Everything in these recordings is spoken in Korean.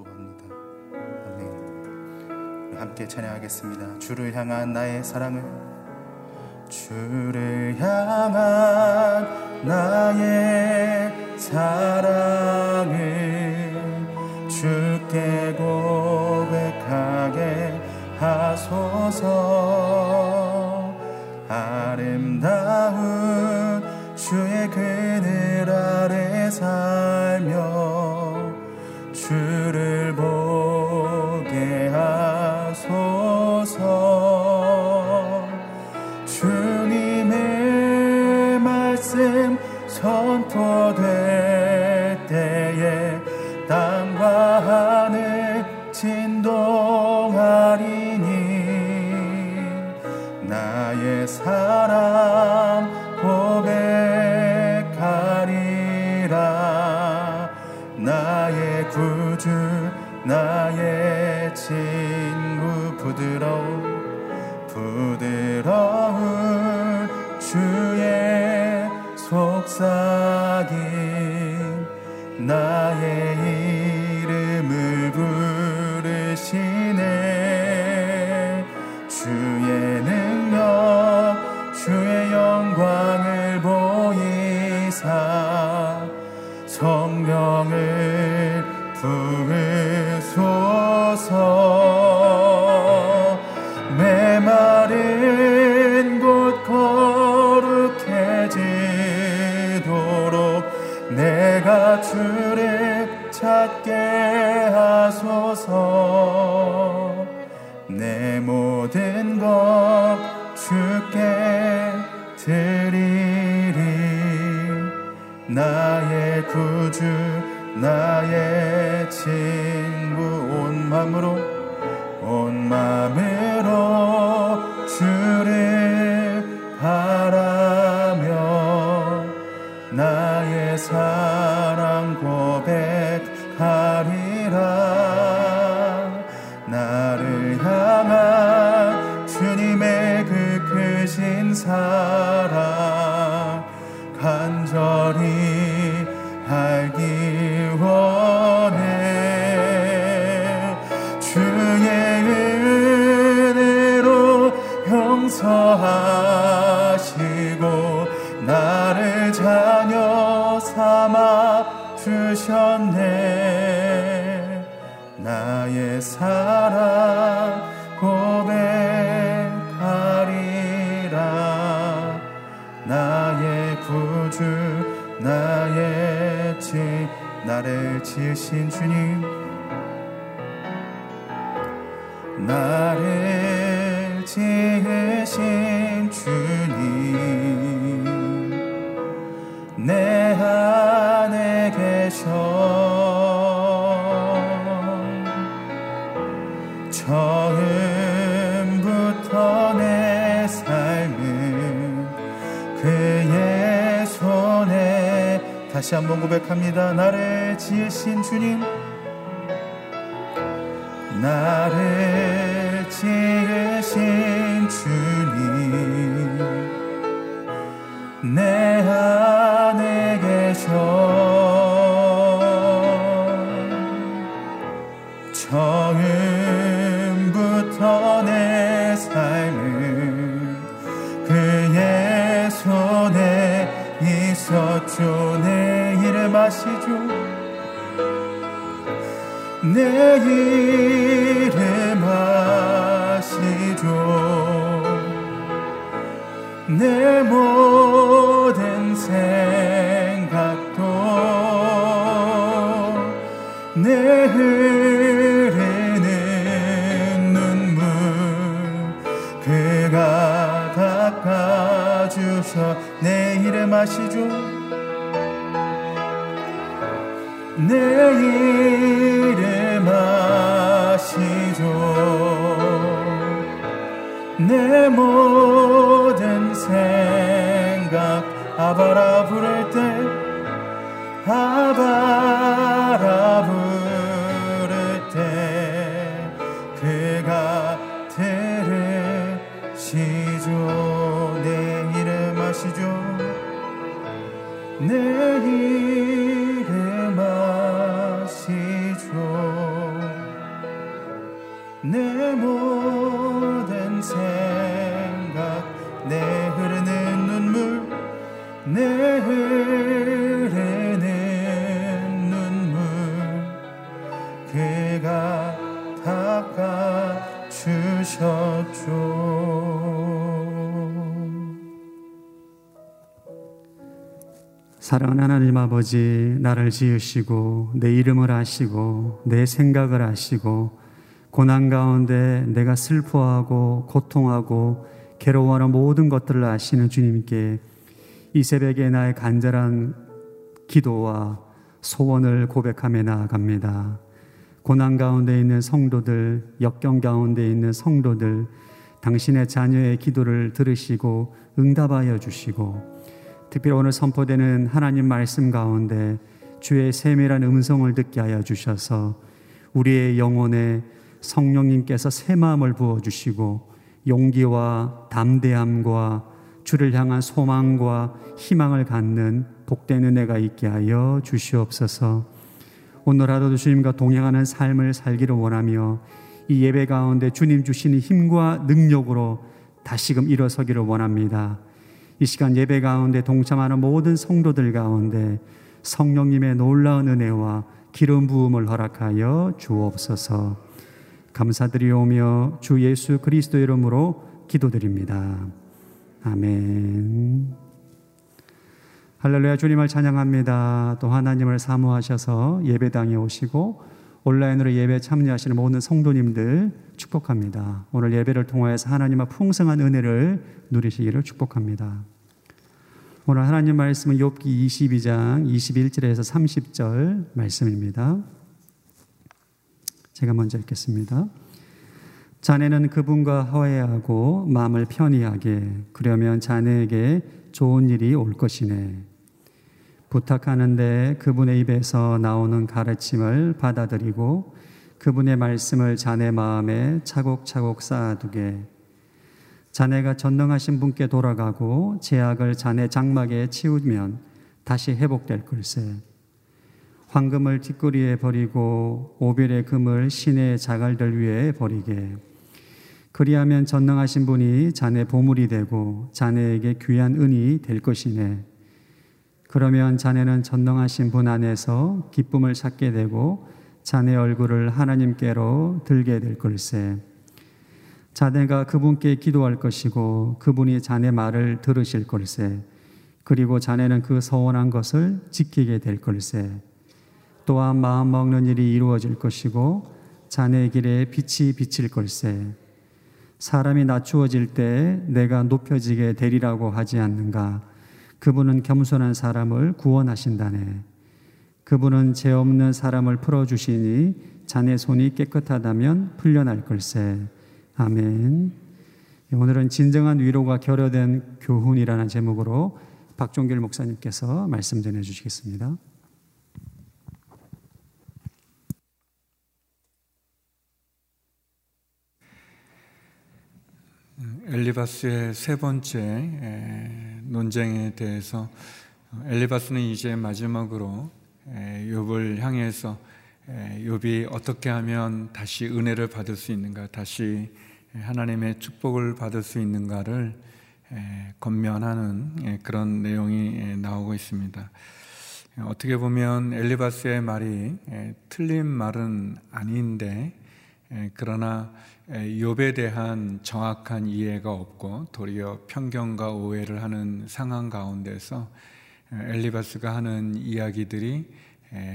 기도합니다. 아멘. 함께 찬양하겠습니다. 주를 향한 나의 사랑을, 주를 향한 나의 사랑을 주께 고백하게 하소서. 아름다운 주의 그늘 아래 살며 주를 보게 하소서. 주님의 말씀 선포될 때에 땅과 하늘 진동하리니 나의 사랑 고백하리라. 나의 구주 나의 친구 부드러운 주의 속삭임 나의 이름을 부르시네. 주의 능력 주의 영광을 보이사 성령을 부으소서. 메마른 곳 거룩해지도록 내가 주를 찾게 하소서. 내 모든 것 주께 드리리. 나의 구주 나의 친구 온 마음으로 주를 바라며 나의 사랑 고백하리라. 나를 향한 주님의 크신 사랑 간절히 알기 원해. 주의 은혜로 용서하시고 나를 자녀 삼아 주셨네. 나의 사랑 고백하리라. 나의 구주 나의 나를 지으신 주님, 나를 지으신 주님 내 안에 계셔. 처음부터 내 삶은 그의 손에. 다시 한번 고백합니다. 나를 지으신 주님, 나를 지으신 주님 내 안에 계셔. 처음부터 내 삶은 그의 손에 있었죠. 내 이름 아시죠? 내 이름 아시죠? 내 모든 생각도 내 흐르는 눈물 그가 닦아주셔. 내 이름 아시죠? 내 이름 아시죠? 내 모든 생각 아바라 부를 때 그가 들으시죠. 내 이름 아시죠? 내 이름 아시죠? 내 모든 생각, 내 흐르는 눈물, 내 흐르는 눈물, 그가 닦아주셨죠. 사랑하는 하나님 아버지, 나를 지으시고 내 이름을 아시고 내 생각을 아시고 고난 가운데 내가 슬퍼하고 고통하고 괴로워하는 모든 것들을 아시는 주님께 이 새벽에 나의 간절한 기도와 소원을 고백하며 나아갑니다. 고난 가운데 있는 성도들, 역경 가운데 있는 성도들, 당신의 자녀의 기도를 들으시고 응답하여 주시고, 특별히 오늘 선포되는 하나님 말씀 가운데 주의 세밀한 음성을 듣게 하여 주셔서 우리의 영혼에 성령님께서 새 마음을 부어주시고 용기와 담대함과 주를 향한 소망과 희망을 갖는 복된 은혜가 있게 하여 주시옵소서. 오늘 하루도 주님과 동행하는 삶을 살기를 원하며 이 예배 가운데 주님 주시는 힘과 능력으로 다시금 일어서기를 원합니다. 이 시간 예배 가운데 동참하는 모든 성도들 가운데 성령님의 놀라운 은혜와 기름 부음을 허락하여 주옵소서. 감사드리오며 주 예수 그리스도 이름으로 기도드립니다. 아멘. 할렐루야. 주님을 찬양합니다. 또 하나님을 사모하셔서 예배당에 오시고 온라인으로 예배에 참여하시는 모든 성도님들 축복합니다. 오늘 예배를 통하여서 하나님의 풍성한 은혜를 누리시기를 축복합니다. 오늘 하나님 말씀은 욥기 22장 21절에서 30절 말씀입니다. 제가 먼저 읽겠습니다. 자네는 그분과 화해하고 마음을 편히 하게, 그러면 자네에게 좋은 일이 올 것이네. 부탁하는데 그분의 입에서 나오는 가르침을 받아들이고 그분의 말씀을 자네 마음에 차곡차곡 쌓아두게. 자네가 전능하신 분께 돌아가고 재앙을 자네 장막에 치우면 다시 회복될 걸세. 황금을 뒷거리에 버리고 오빌의 금을 시내의 자갈들 위에 버리게. 그리하면 전능하신 분이 자네 보물이 되고 자네에게 귀한 은이 될 것이네. 그러면 자네는 전능하신 분 안에서 기쁨을 찾게 되고 자네 얼굴을 하나님께로 들게 될 걸세. 자네가 그분께 기도할 것이고 그분이 자네 말을 들으실 걸세. 그리고 자네는 그 서원한 것을 지키게 될 걸세. 또한 마음 먹는 일이 이루어질 것이고 자네의 길에 빛이 비칠 걸세. 사람이 낮추어질 때 내가 높여지게 되리라고 하지 않는가. 그분은 겸손한 사람을 구원하신다네. 그분은 죄 없는 사람을 풀어주시니 자네 손이 깨끗하다면 풀려날 걸세. 아멘. 오늘은 진정한 위로가 결여된 교훈이라는 제목으로 박종길 목사님께서 말씀 전해주시겠습니다. 엘리바스의 세 번째 논쟁에 대해서 엘리바스는 이제 마지막으로 욥을 향해서 욥이 어떻게 하면 다시 은혜를 받을 수 있는가, 다시 하나님의 축복을 받을 수 있는가를 권면하는 그런 내용이 나오고 있습니다. 어떻게 보면 엘리바스의 말이 틀린 말은 아닌데, 그러나 욥에 대한 정확한 이해가 없고 도리어 편견과 오해를 하는 상황 가운데서 엘리바스가 하는 이야기들이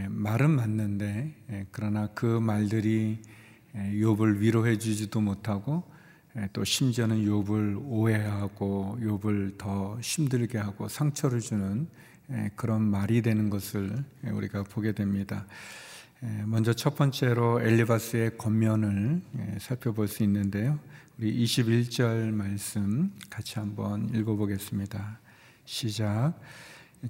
말은 맞는데, 그러나 그 말들이 욥을 위로해 주지도 못하고 또 심지어는 욥을 오해하고 욥을 더 힘들게 하고 상처를 주는 그런 말이 되는 것을 우리가 보게 됩니다. 먼저 첫 번째로 엘리바스의 권면을 살펴볼 수 있는데요. 우리 21절 말씀 같이 한번 읽어보겠습니다. 시작.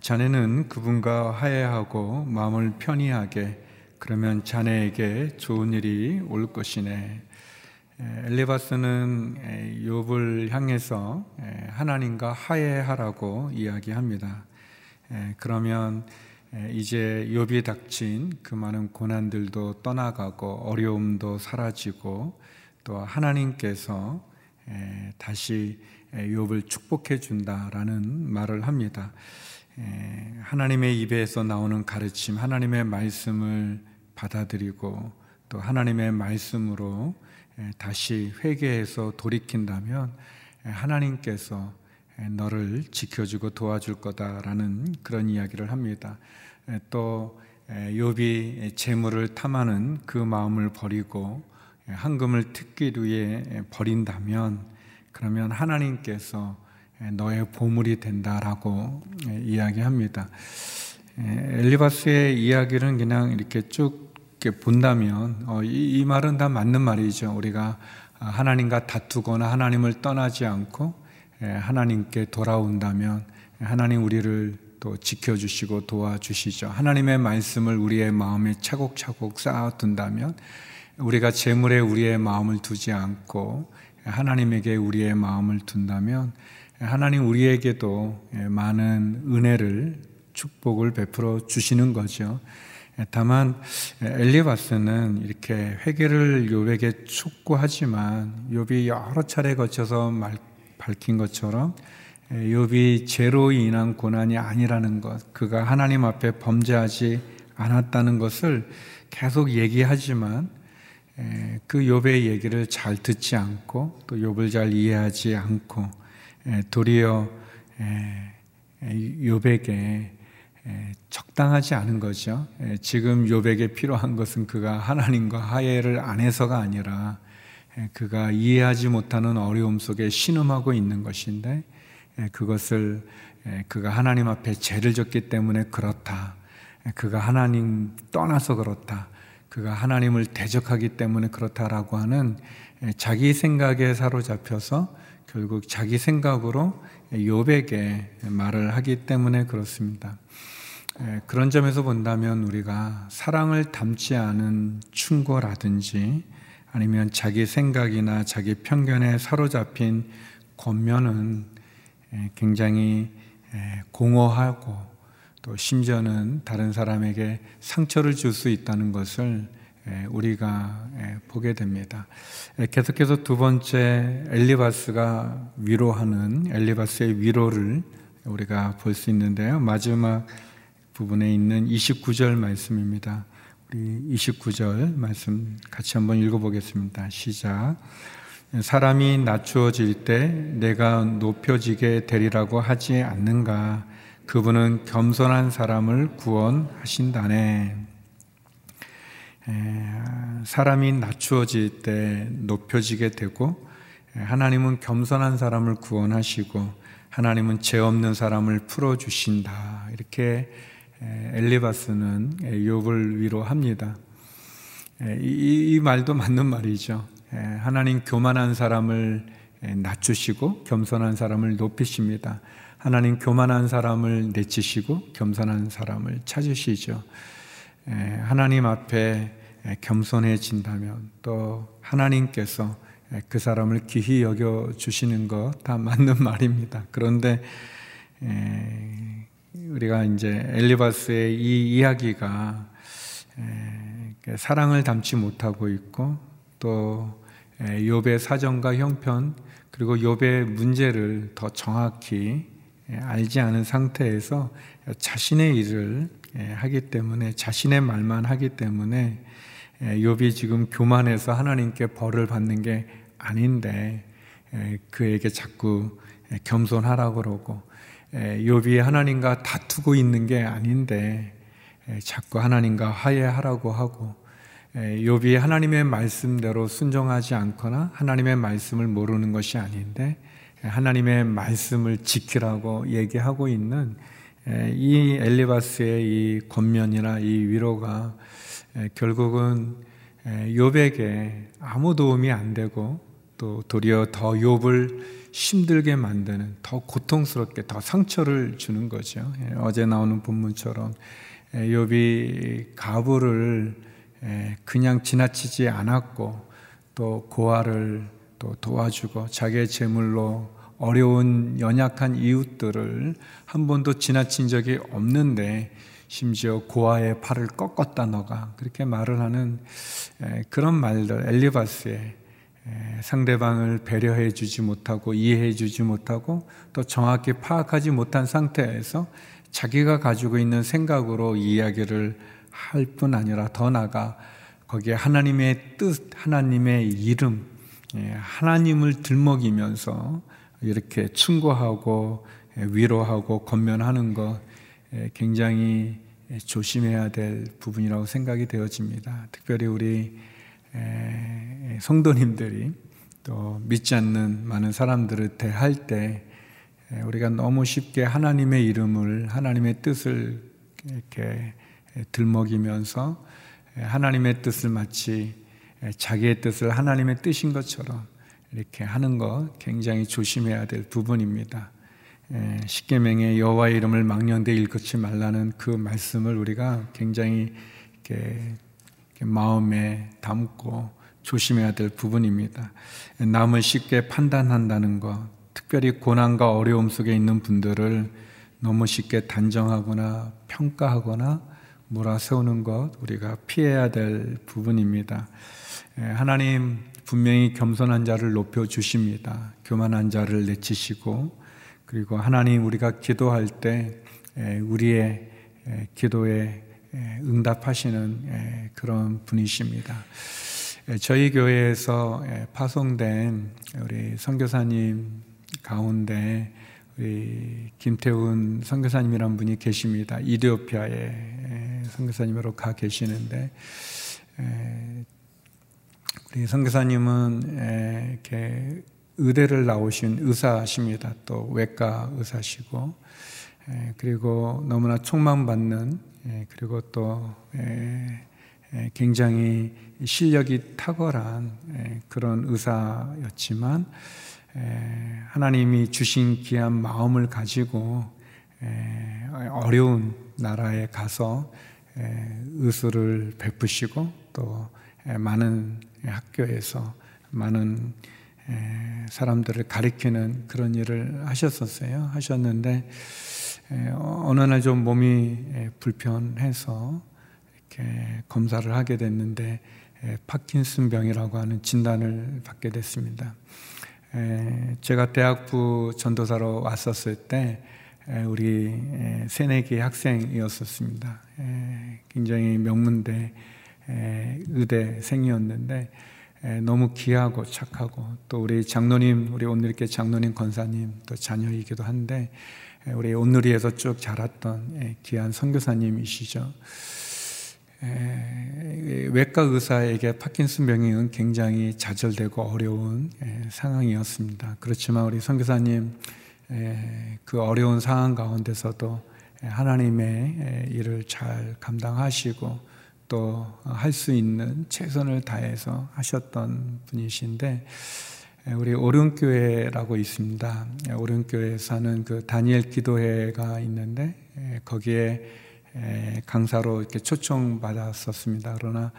자네는 그분과 화해하고 마음을 편히 하게, 그러면 자네에게 좋은 일이 올 것이네. 엘리바스는 욥을 향해서 하나님과 화해하라고 이야기합니다. 그러면 이제 욥이 닥친 그 많은 고난들도 떠나가고 어려움도 사라지고 또 하나님께서 다시 욥을 축복해 준다라는 말을 합니다. 하나님의 입에서 나오는 가르침, 하나님의 말씀을 받아들이고 또 하나님의 말씀으로 다시 회개해서 돌이킨다면 하나님께서 너를 지켜주고 도와줄 거다라는 그런 이야기를 합니다. 또 욥이 재물을 탐하는 그 마음을 버리고 황금을 특길 위에 버린다면, 그러면 하나님께서 너의 보물이 된다라고 이야기합니다. 엘리바스의 이야기는 그냥 이렇게 쭉 본다면 이 말은 다 맞는 말이죠. 우리가 하나님과 다투거나 하나님을 떠나지 않고 하나님께 돌아온다면 하나님 우리를 또 지켜주시고 도와주시죠. 하나님의 말씀을 우리의 마음에 차곡차곡 쌓아둔다면 우리가 재물에 우리의 마음을 두지 않고 하나님에게 우리의 마음을 둔다면 하나님 우리에게도 많은 은혜를, 축복을 베풀어 주시는 거죠. 다만 엘리바스는 이렇게 회개를 욥에게 촉구하지만 욥이 여러 차례 거쳐서 밝힌 것처럼 욥이 죄로 인한 고난이 아니라는 것, 그가 하나님 앞에 범죄하지 않았다는 것을 계속 얘기하지만 그 욥의 얘기를 잘 듣지 않고 또 욥을 잘 이해하지 않고 도리어 욥에게 적당하지 않은 거죠. 지금 욥에게 필요한 것은 그가 하나님과 화해를 안 해서가 아니라 그가 이해하지 못하는 어려움 속에 신음하고 있는 것인데, 그것을 그가 하나님 앞에 죄를 졌기 때문에 그렇다, 그가 하나님 떠나서 그렇다, 그가 하나님을 대적하기 때문에 그렇다라고 하는 자기 생각에 사로잡혀서 결국 자기 생각으로 욥에게 말을 하기 때문에 그렇습니다. 그런 점에서 본다면 우리가 사랑을 담지 않은 충고라든지 아니면 자기 생각이나 자기 편견에 사로잡힌 권면은 굉장히 공허하고 또 심지어는 다른 사람에게 상처를 줄 수 있다는 것을 우리가 보게 됩니다. 계속해서 두 번째 엘리바스가 위로하는 엘리바스의 위로를 우리가 볼 수 있는데요. 마지막 부분에 있는 29절 말씀입니다. 우리 29절 말씀 같이 한번 읽어보겠습니다. 시작. 사람이 낮추어질 때 내가 높여지게 되리라고 하지 않는가? 그분은 겸손한 사람을 구원하신다네. 사람이 낮추어질 때 높여지게 되고, 하나님은 겸손한 사람을 구원하시고 하나님은 죄 없는 사람을 풀어주신다. 이렇게 엘리바스는 욥을 위로합니다. 이 말도 맞는 말이죠. 하나님 교만한 사람을 낮추시고 겸손한 사람을 높이십니다. 하나님 교만한 사람을 내치시고 겸손한 사람을 찾으시죠. 하나님 앞에 겸손해진다면 또 하나님께서 그 사람을 귀히 여겨주시는 것, 다 맞는 말입니다. 그런데 우리가 이제 엘리바스의 이 이야기가 사랑을 담지 못하고 있고 또 욥의 사정과 형편, 그리고 욥의 문제를 더 정확히 알지 않은 상태에서 자신의 일을 하기 때문에, 자신의 말만 하기 때문에 욥이 지금 교만해서 하나님께 벌을 받는 게 아닌데 그에게 자꾸 겸손하라고 그러고, 욥이 하나님과 다투고 있는 게 아닌데 자꾸 하나님과 화해하라고 하고, 욥이 하나님의 말씀대로 순종하지 않거나 하나님의 말씀을 모르는 것이 아닌데 하나님의 말씀을 지키라고 얘기하고 있는 이 엘리바스의 이 권면이나 이 위로가 결국은 욥에게 아무 도움이 안 되고 또 도리어 더 욥을 힘들게 만드는, 더 고통스럽게, 더 상처를 주는 거죠. 어제 나오는 본문처럼 욥이 가부를 그냥 지나치지 않았고 또 고아를 또 도와주고 자기의 재물로 어려운 연약한 이웃들을 한 번도 지나친 적이 없는데 심지어 고아의 팔을 꺾었다 너가, 그렇게 말을 하는 그런 말들, 엘리바스의 상대방을 배려해 주지 못하고 이해해 주지 못하고 또 정확히 파악하지 못한 상태에서 자기가 가지고 있는 생각으로 이야기를 할 뿐 아니라 더 나아가 거기에 하나님의 뜻, 하나님의 이름, 하나님을 들먹이면서 이렇게 충고하고 위로하고 권면하는 것 굉장히 조심해야 될 부분이라고 생각이 되어집니다. 특별히 우리 성도님들이 또 믿지 않는 많은 사람들을 대할 때 우리가 너무 쉽게 하나님의 이름을, 하나님의 뜻을 이렇게 들먹이면서 하나님의 뜻을 마치 자기의 뜻을 하나님의 뜻인 것처럼 이렇게 하는 것 굉장히 조심해야 될 부분입니다. 십계명의 여호와의 이름을 망령되이 일컫지 말라는 그 말씀을 우리가 굉장히 이렇게 마음에 담고 조심해야 될 부분입니다. 남을 쉽게 판단한다는 것, 특별히 고난과 어려움 속에 있는 분들을 너무 쉽게 단정하거나 평가하거나 몰아세우는 것 우리가 피해야 될 부분입니다. 하나님 분명히 겸손한 자를 높여주십니다. 교만한 자를 내치시고 그리고 하나님 우리가 기도할 때 우리의 기도에 응답하시는 그런 분이십니다. 저희 교회에서 파송된 우리 선교사님 가운데 우리 김태훈 선교사님이란 분이 계십니다. 이디오피아에 선교사님으로 가 계시는데 우리 선교사님은 이렇게 의대를 나오신 의사십니다. 또 외과 의사시고 그리고 너무나 촉망받는 그리고 또 굉장히 실력이 탁월한 그런 의사였지만 하나님이 주신 귀한 마음을 가지고 어려운 나라에 가서 의술을 베푸시고 또 많은 학교에서 많은 사람들을 가르치는 그런 일을 하셨었어요. 하셨는데 어느 날 좀 몸이 불편해서 이렇게 검사를 하게 됐는데 파킨슨병이라고 하는 진단을 받게 됐습니다. 제가 대학부 전도사로 왔었을 때 우리 새내기 학생이었었습니다. 굉장히 명문대 의대생이었는데 너무 귀하고 착하고 또 우리 장로님, 우리 온누리교회 장로님 권사님 또 자녀이기도 한데 우리 온누리에서 쭉 자랐던 귀한 선교사님이시죠. 외과 의사에게 파킨슨병은 굉장히 좌절되고 어려운 상황이었습니다. 그렇지만 우리 선교사님 그 어려운 상황 가운데서도 하나님의 일을 잘 감당하시고 또 할 수 있는 최선을 다해서 하셨던 분이신데 우리 오륜교회라고 있습니다. 오륜교회에 사는 그 다니엘 기도회가 있는데 거기에 강사로 이렇게 초청받았었습니다. 그러나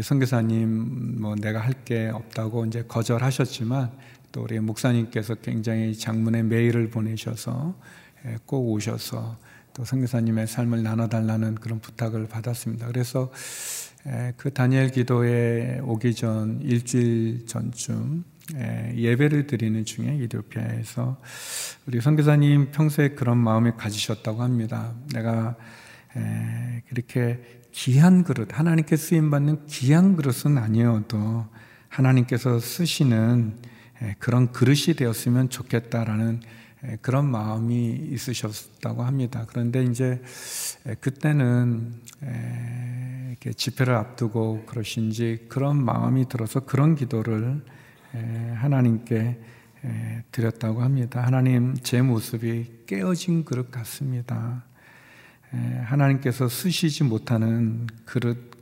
우리 선교사님 뭐 내가 할 게 없다고 이제 거절하셨지만 또 우리 목사님께서 굉장히 장문의 메일을 보내셔서 꼭 오셔서 또 선교사님의 삶을 나눠달라는 그런 부탁을 받았습니다. 그래서 그 다니엘 기도에 오기 전 일주일 전쯤 예배를 드리는 중에 이디오피아에서 우리 선교사님 평소에 그런 마음을 가지셨다고 합니다. 내가 그렇게 귀한 그릇, 하나님께 쓰임받는 귀한 그릇은 아니어도 하나님께서 쓰시는 그런 그릇이 되었으면 좋겠다라는 그런 마음이 있으셨다고 합니다. 그런데 이제 그때는 이렇게 집회를 앞두고 그러신지 그런 마음이 들어서 그런 기도를 하나님께 드렸다고 합니다. 하나님, 제 모습이 깨어진 그릇 같습니다. 하나님께서 쓰시지 못하는 그릇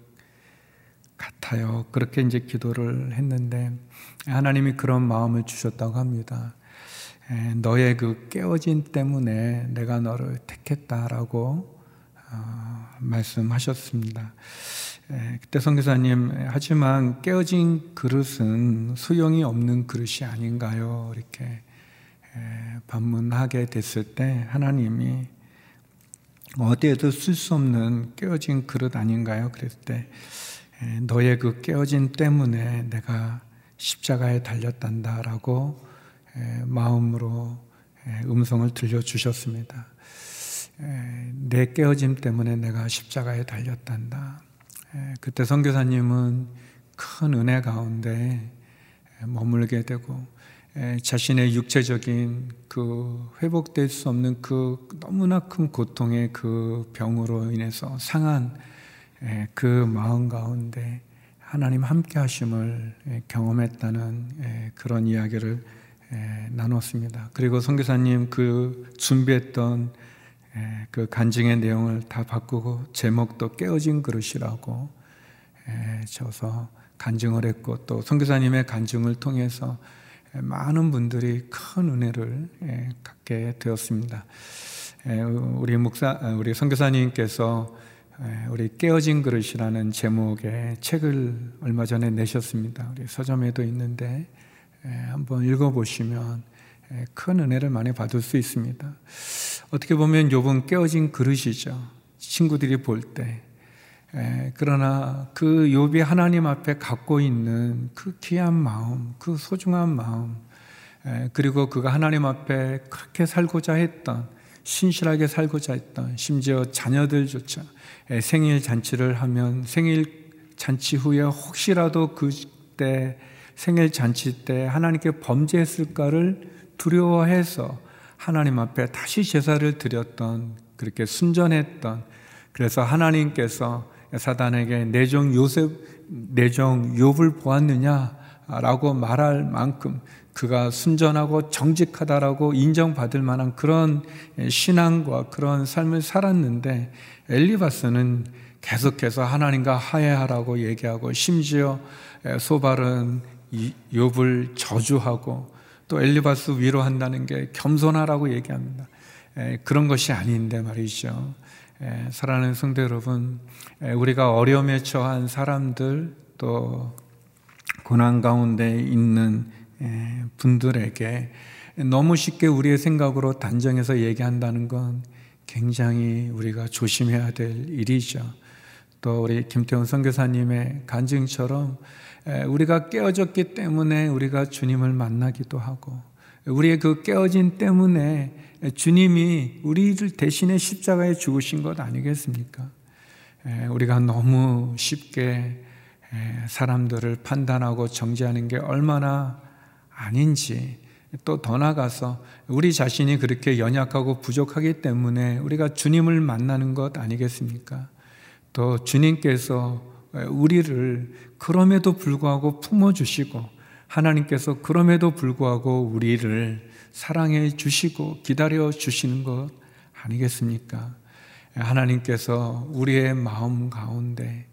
같아요. 그렇게 이제 기도를 했는데 하나님이 그런 마음을 주셨다고 합니다. 너의 그 깨어짐 때문에 내가 너를 택했다라고 말씀하셨습니다. 그때 선교사님, 하지만 깨어진 그릇은 소용이 없는 그릇이 아닌가요? 이렇게 반문하게 됐을 때 하나님이 어디에도 쓸 수 없는 깨어진 그릇 아닌가요? 그랬을 때 너의 그 깨어짐 때문에 내가 십자가에 달렸단다라고 마음으로 음성을 들려주셨습니다. 내 깨어짐 때문에 내가 십자가에 달렸단다. 그때 선교사님은 큰 은혜 가운데 머물게 되고 자신의 육체적인 그 회복될 수 없는 그 너무나 큰 고통의 그 병으로 인해서 상한 그 마음 가운데 하나님 함께 하심을 경험했다는 그런 이야기를 나눴습니다. 그리고 선교사님 그 준비했던 그 간증의 내용을 다 바꾸고 제목도 깨어진 그릇이라고 줘서 간증을 했고, 또 선교사님의 간증을 통해서 많은 분들이 큰 은혜를 갖게 되었습니다. 우리 선교사님께서 우리 깨어진 그릇이라는 제목의 책을 얼마 전에 내셨습니다. 우리 서점에도 있는데 한번 읽어보시면 큰 은혜를 많이 받을 수 있습니다. 어떻게 보면 욥은 깨어진 그릇이죠. 친구들이 볼 때. 그러나 그 욥이 하나님 앞에 갖고 있는 그 귀한 마음, 그 소중한 마음, 그리고 그가 하나님 앞에 그렇게 살고자 했던, 신실하게 살고자 했던, 심지어 자녀들조차 생일 잔치를 하면 생일 잔치 후에 혹시라도 그때 생일 잔치 때 하나님께 범죄했을까를 두려워해서 하나님 앞에 다시 제사를 드렸던, 그렇게 순전했던, 그래서 하나님께서 사단에게 내 종 욥을 보았느냐라고 말할 만큼 그가 순전하고 정직하다라고 인정받을 만한 그런 신앙과 그런 삶을 살았는데, 엘리바스는 계속해서 하나님과 화해하라고 얘기하고, 심지어 소발은 욥을 저주하고 또 엘리바스 위로한다는 게 겸손하라고 얘기합니다. 그런 것이 아닌데 말이죠. 사랑하는 성도 여러분, 우리가 어려움에 처한 사람들, 또 고난 가운데 있는 분들에게 너무 쉽게 우리의 생각으로 단정해서 얘기한다는 건 굉장히 우리가 조심해야 될 일이죠. 또 우리 김태훈 선교사님의 간증처럼 우리가 깨어졌기 때문에 우리가 주님을 만나기도 하고, 우리의 그 깨어짐 때문에 주님이 우리를 대신에 십자가에 죽으신 것 아니겠습니까? 우리가 너무 쉽게 사람들을 판단하고 정죄하는 게 얼마나 아닌지, 또 더 나아가서 우리 자신이 그렇게 연약하고 부족하기 때문에 우리가 주님을 만나는 것 아니겠습니까? 또 주님께서 우리를 그럼에도 불구하고 품어주시고, 하나님께서 그럼에도 불구하고 우리를 사랑해 주시고 기다려 주시는 것 아니겠습니까? 하나님께서 우리의 마음 가운데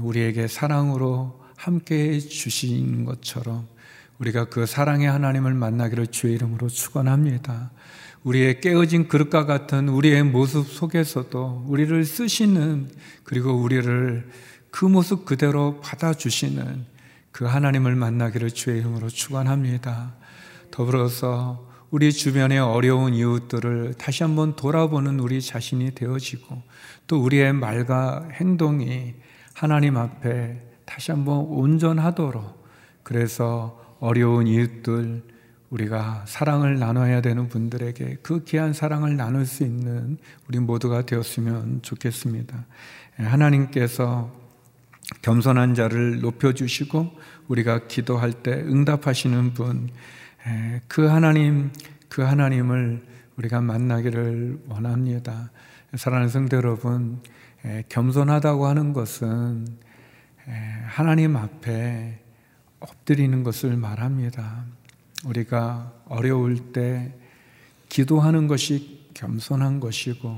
우리에게 사랑으로 함께해 주시는 것처럼 우리가 그 사랑의 하나님을 만나기를 주의 이름으로 축원합니다. 우리의 깨어진 그릇과 같은 우리의 모습 속에서도 우리를 쓰시는, 그리고 우리를 그 모습 그대로 받아주시는 그 하나님을 만나기를 주의 이름으로 축원합니다. 더불어서 우리 주변의 어려운 이웃들을 다시 한번 돌아보는 우리 자신이 되어지고, 또 우리의 말과 행동이 하나님 앞에 다시 한번 온전하도록, 그래서 어려운 이웃들, 우리가 사랑을 나눠야 되는 분들에게 그 귀한 사랑을 나눌 수 있는 우리 모두가 되었으면 좋겠습니다. 하나님께서 겸손한 자를 높여주시고 우리가 기도할 때 응답하시는 분, 그 하나님을 우리가 만나기를 원합니다. 사랑하는 성도 여러분, 겸손하다고 하는 것은 하나님 앞에 엎드리는 것을 말합니다. 우리가 어려울 때 기도하는 것이 겸손한 것이고,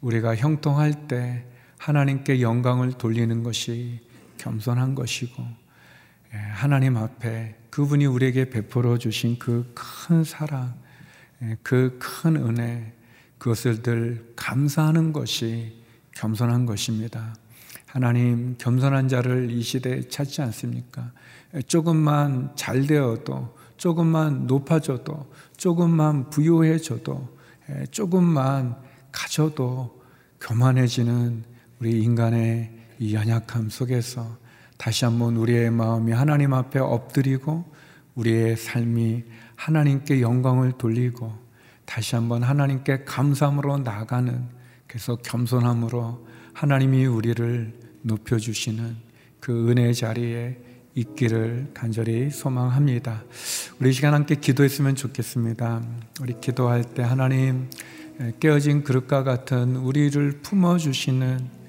우리가 형통할 때 하나님께 영광을 돌리는 것이 겸손한 것이고, 하나님 앞에 그분이 우리에게 베풀어 주신 그 큰 사랑, 그 큰 은혜, 그것을 늘 감사하는 것이 겸손한 것입니다. 하나님, 겸손한 자를 이 시대에 찾지 않습니까? 조금만 잘 되어도, 조금만 높아져도, 조금만 부유해져도, 조금만 가져도 교만해지는 우리 인간의 이 연약함 속에서 다시 한번 우리의 마음이 하나님 앞에 엎드리고 우리의 삶이 하나님께 영광을 돌리고 다시 한번 하나님께 감사함으로 나가는, 그래서 겸손함으로 하나님이 우리를 높여주시는 그 은혜의 자리에 있기를 간절히 소망합니다. 우리 시간 함께 기도했으면 좋겠습니다. 우리 기도할 때 하나님, 깨어진 그릇과 같은 우리를 품어주시는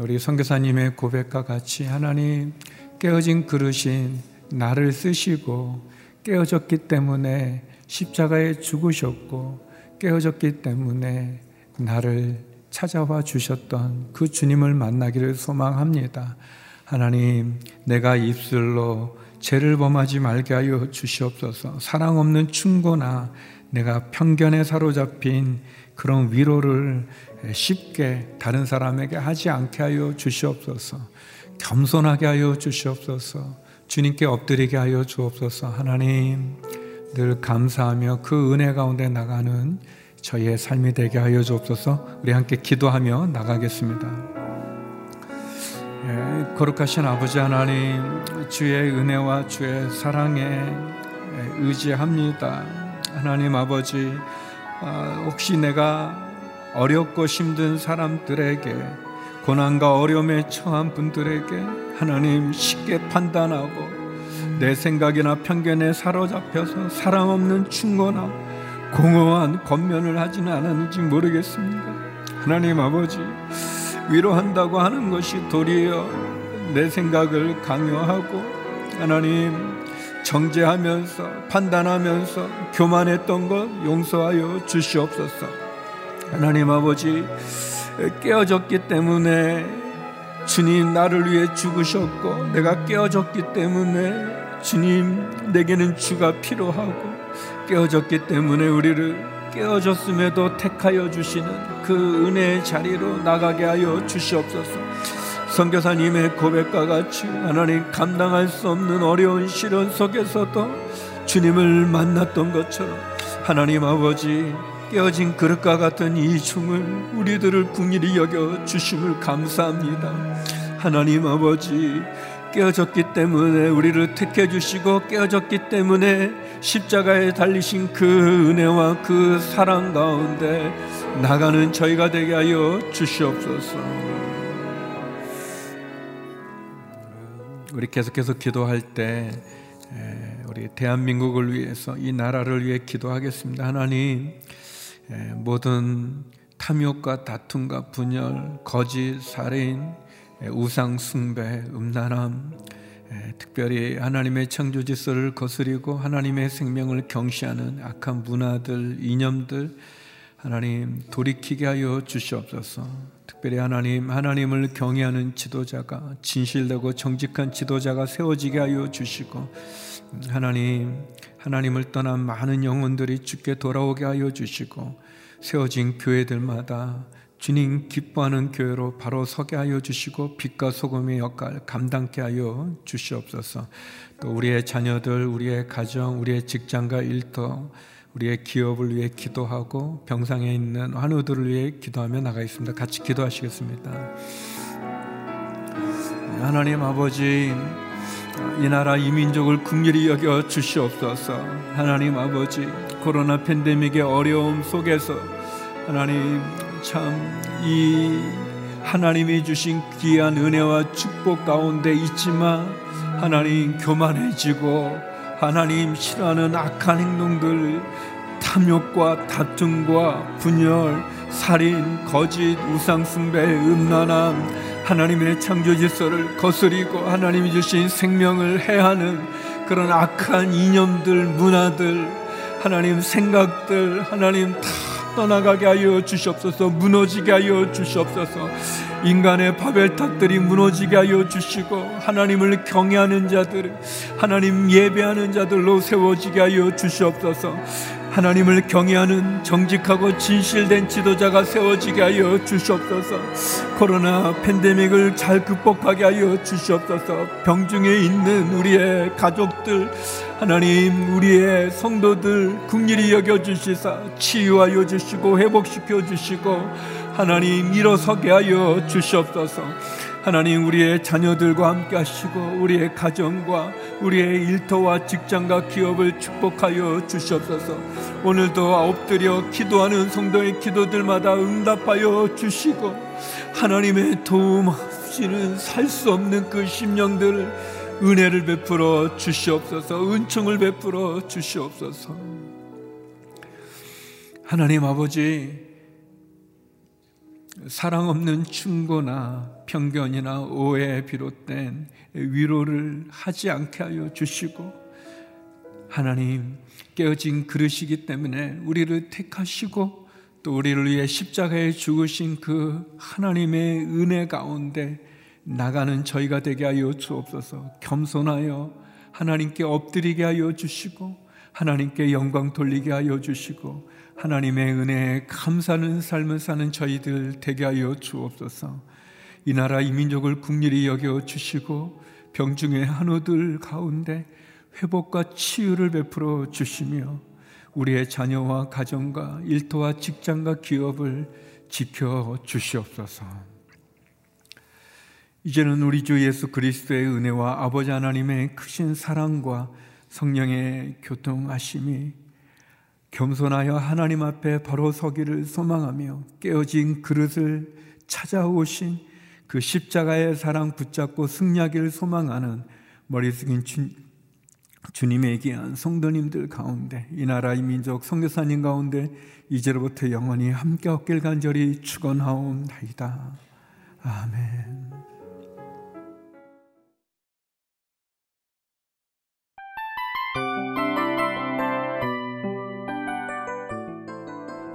우리 선교사님의 고백과 같이 하나님, 깨어진 그릇인 나를 쓰시고 깨어졌기 때문에 십자가에 죽으셨고 깨어졌기 때문에 나를 찾아와 주셨던 그 주님을 만나기를 소망합니다. 하나님, 내가 입술로 죄를 범하지 말게 하여 주시옵소서. 사랑 없는 충고나 내가 편견에 사로잡힌 그런 위로를 쉽게 다른 사람에게 하지 않게 하여 주시옵소서. 겸손하게 하여 주시옵소서. 주님께 엎드리게 하여 주옵소서. 하나님, 늘 감사하며 그 은혜 가운데 나가는 저희의 삶이 되게 하여 주옵소서. 우리 함께 기도하며 나가겠습니다. 거룩하신 아버지 하나님, 주의 은혜와 주의 사랑에 의지합니다. 하나님 아버지, 혹시 내가 어렵고 힘든 사람들에게, 고난과 어려움에 처한 분들에게 하나님 쉽게 판단하고 내 생각이나 편견에 사로잡혀서 사랑 없는 충고나 공허한 겉면을 하지는 않았는지 모르겠습니다. 하나님 아버지, 위로한다고 하는 것이 도리어 내 생각을 강요하고 하나님 정죄하면서 판단하면서 교만했던 것 용서하여 주시옵소서. 하나님 아버지, 깨어졌기 때문에 주님 나를 위해 죽으셨고 내가 깨어졌기 때문에 주님 내게는 주가 필요하고 깨어졌기 때문에 우리를 깨어졌음에도 택하여 주시는 그 은혜의 자리로 나가게 하여 주시옵소서. 선교사님의 고백과 같이 하나님, 감당할 수 없는 어려운 시련 속에서도 주님을 만났던 것처럼 하나님 아버지, 깨어진 그릇과 같은 이 중을 우리들을 긍휼히 여겨 주심을 감사합니다. 하나님 아버지, 깨어졌기 때문에 우리를 택해 주시고 깨어졌기 때문에 십자가에 달리신 그 은혜와 그 사랑 가운데 나가는 저희가 되게 하여 주시옵소서. 우리 계속해서 기도할 때 우리 대한민국을 위해서, 이 나라를 위해 기도하겠습니다. 하나님, 모든 탐욕과 다툼과 분열, 거짓, 살인, 우상 숭배, 음란함, 특별히 하나님의 창조 질서를 거스리고 하나님의 생명을 경시하는 악한 문화들, 이념들 하나님 돌이키게 하여 주시옵소서. 특별히 하나님, 하나님을 경외하는 지도자가, 진실되고 정직한 지도자가 세워지게 하여 주시고 하나님, 하나님을 떠난 많은 영혼들이 주께 돌아오게 하여 주시고 세워진 교회들마다 주님 기뻐하는 교회로 바로 서게 하여 주시고 빛과 소금의 역할 감당케 하여 주시옵소서. 또 우리의 자녀들, 우리의 가정, 우리의 직장과 일터, 우리의 기업을 위해 기도하고 병상에 있는 환우들을 위해 기도하며 나가겠습니다. 같이 기도하시겠습니다. 하나님 아버지, 이 나라 이 민족을 긍휼히 여겨 주시옵소서. 하나님 아버지, 코로나 팬데믹의 어려움 속에서 하나님 참 이 하나님이 주신 귀한 은혜와 축복 가운데 있지만 하나님 교만해지고 하나님 싫어하는 악한 행동들, 탐욕과 다툼과 분열, 살인, 거짓, 우상숭배, 음란함, 하나님의 창조 질서를 거스리고 하나님이 주신 생명을 해하는 그런 악한 이념들, 문화들, 하나님 생각들 하나님 다 떠나가게 하여 주시옵소서. 무너지게 하여 주시옵소서. 인간의 바벨탑들이 무너지게 하여 주시고 하나님을 경외하는 자들, 하나님 예배하는 자들로 세워지게 하여 주시옵소서. 하나님을 경외하는 정직하고 진실된 지도자가 세워지게 하여 주시옵소서. 코로나 팬데믹을 잘 극복하게 하여 주시옵소서. 병중에 있는 우리의 가족들 하나님, 우리의 성도들 긍휼히 여겨주시사 치유하여 주시고 회복시켜 주시고 하나님 일어서게 하여 주시옵소서. 하나님 우리의 자녀들과 함께 하시고 우리의 가정과 우리의 일터와 직장과 기업을 축복하여 주시옵소서. 오늘도 엎드려 기도하는 성도의 기도들마다 응답하여 주시고 하나님의 도움 없이는 살 수 없는 그 심령들을 은혜를 베풀어 주시옵소서. 은총을 베풀어 주시옵소서. 하나님 아버지, 사랑 없는 충고나 편견이나 오해에 비롯된 위로를 하지 않게 하여 주시고, 하나님 깨어진 그릇이기 때문에 우리를 택하시고 또 우리를 위해 십자가에 죽으신 그 하나님의 은혜 가운데 나가는 저희가 되게 하여 주옵소서. 겸손하여 하나님께 엎드리게 하여 주시고 하나님께 영광 돌리게 하여 주시고 하나님의 은혜에 감사하는 삶을 사는 저희들 되게 하여 주옵소서. 이 나라 이 민족을 긍휼히 여겨 주시고 병중의 한우들 가운데 회복과 치유를 베풀어 주시며 우리의 자녀와 가정과 일터와 직장과 기업을 지켜 주시옵소서. 이제는 우리 주 예수 그리스도의 은혜와 아버지 하나님의 크신 사랑과 성령의 교통하심이 겸손하여 하나님 앞에 바로 서기를 소망하며 깨어진 그릇을 찾아오신 그 십자가의 사랑 붙잡고 승리하기를 소망하는 머리 숙인 주님의 귀한 성도님들 가운데, 이 나라 이 민족 선교사님 가운데 이제로부터 영원히 함께 얻길 간절히 축원하옵나이다. 아멘.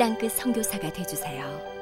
땅끝 선교사가 되어주세요.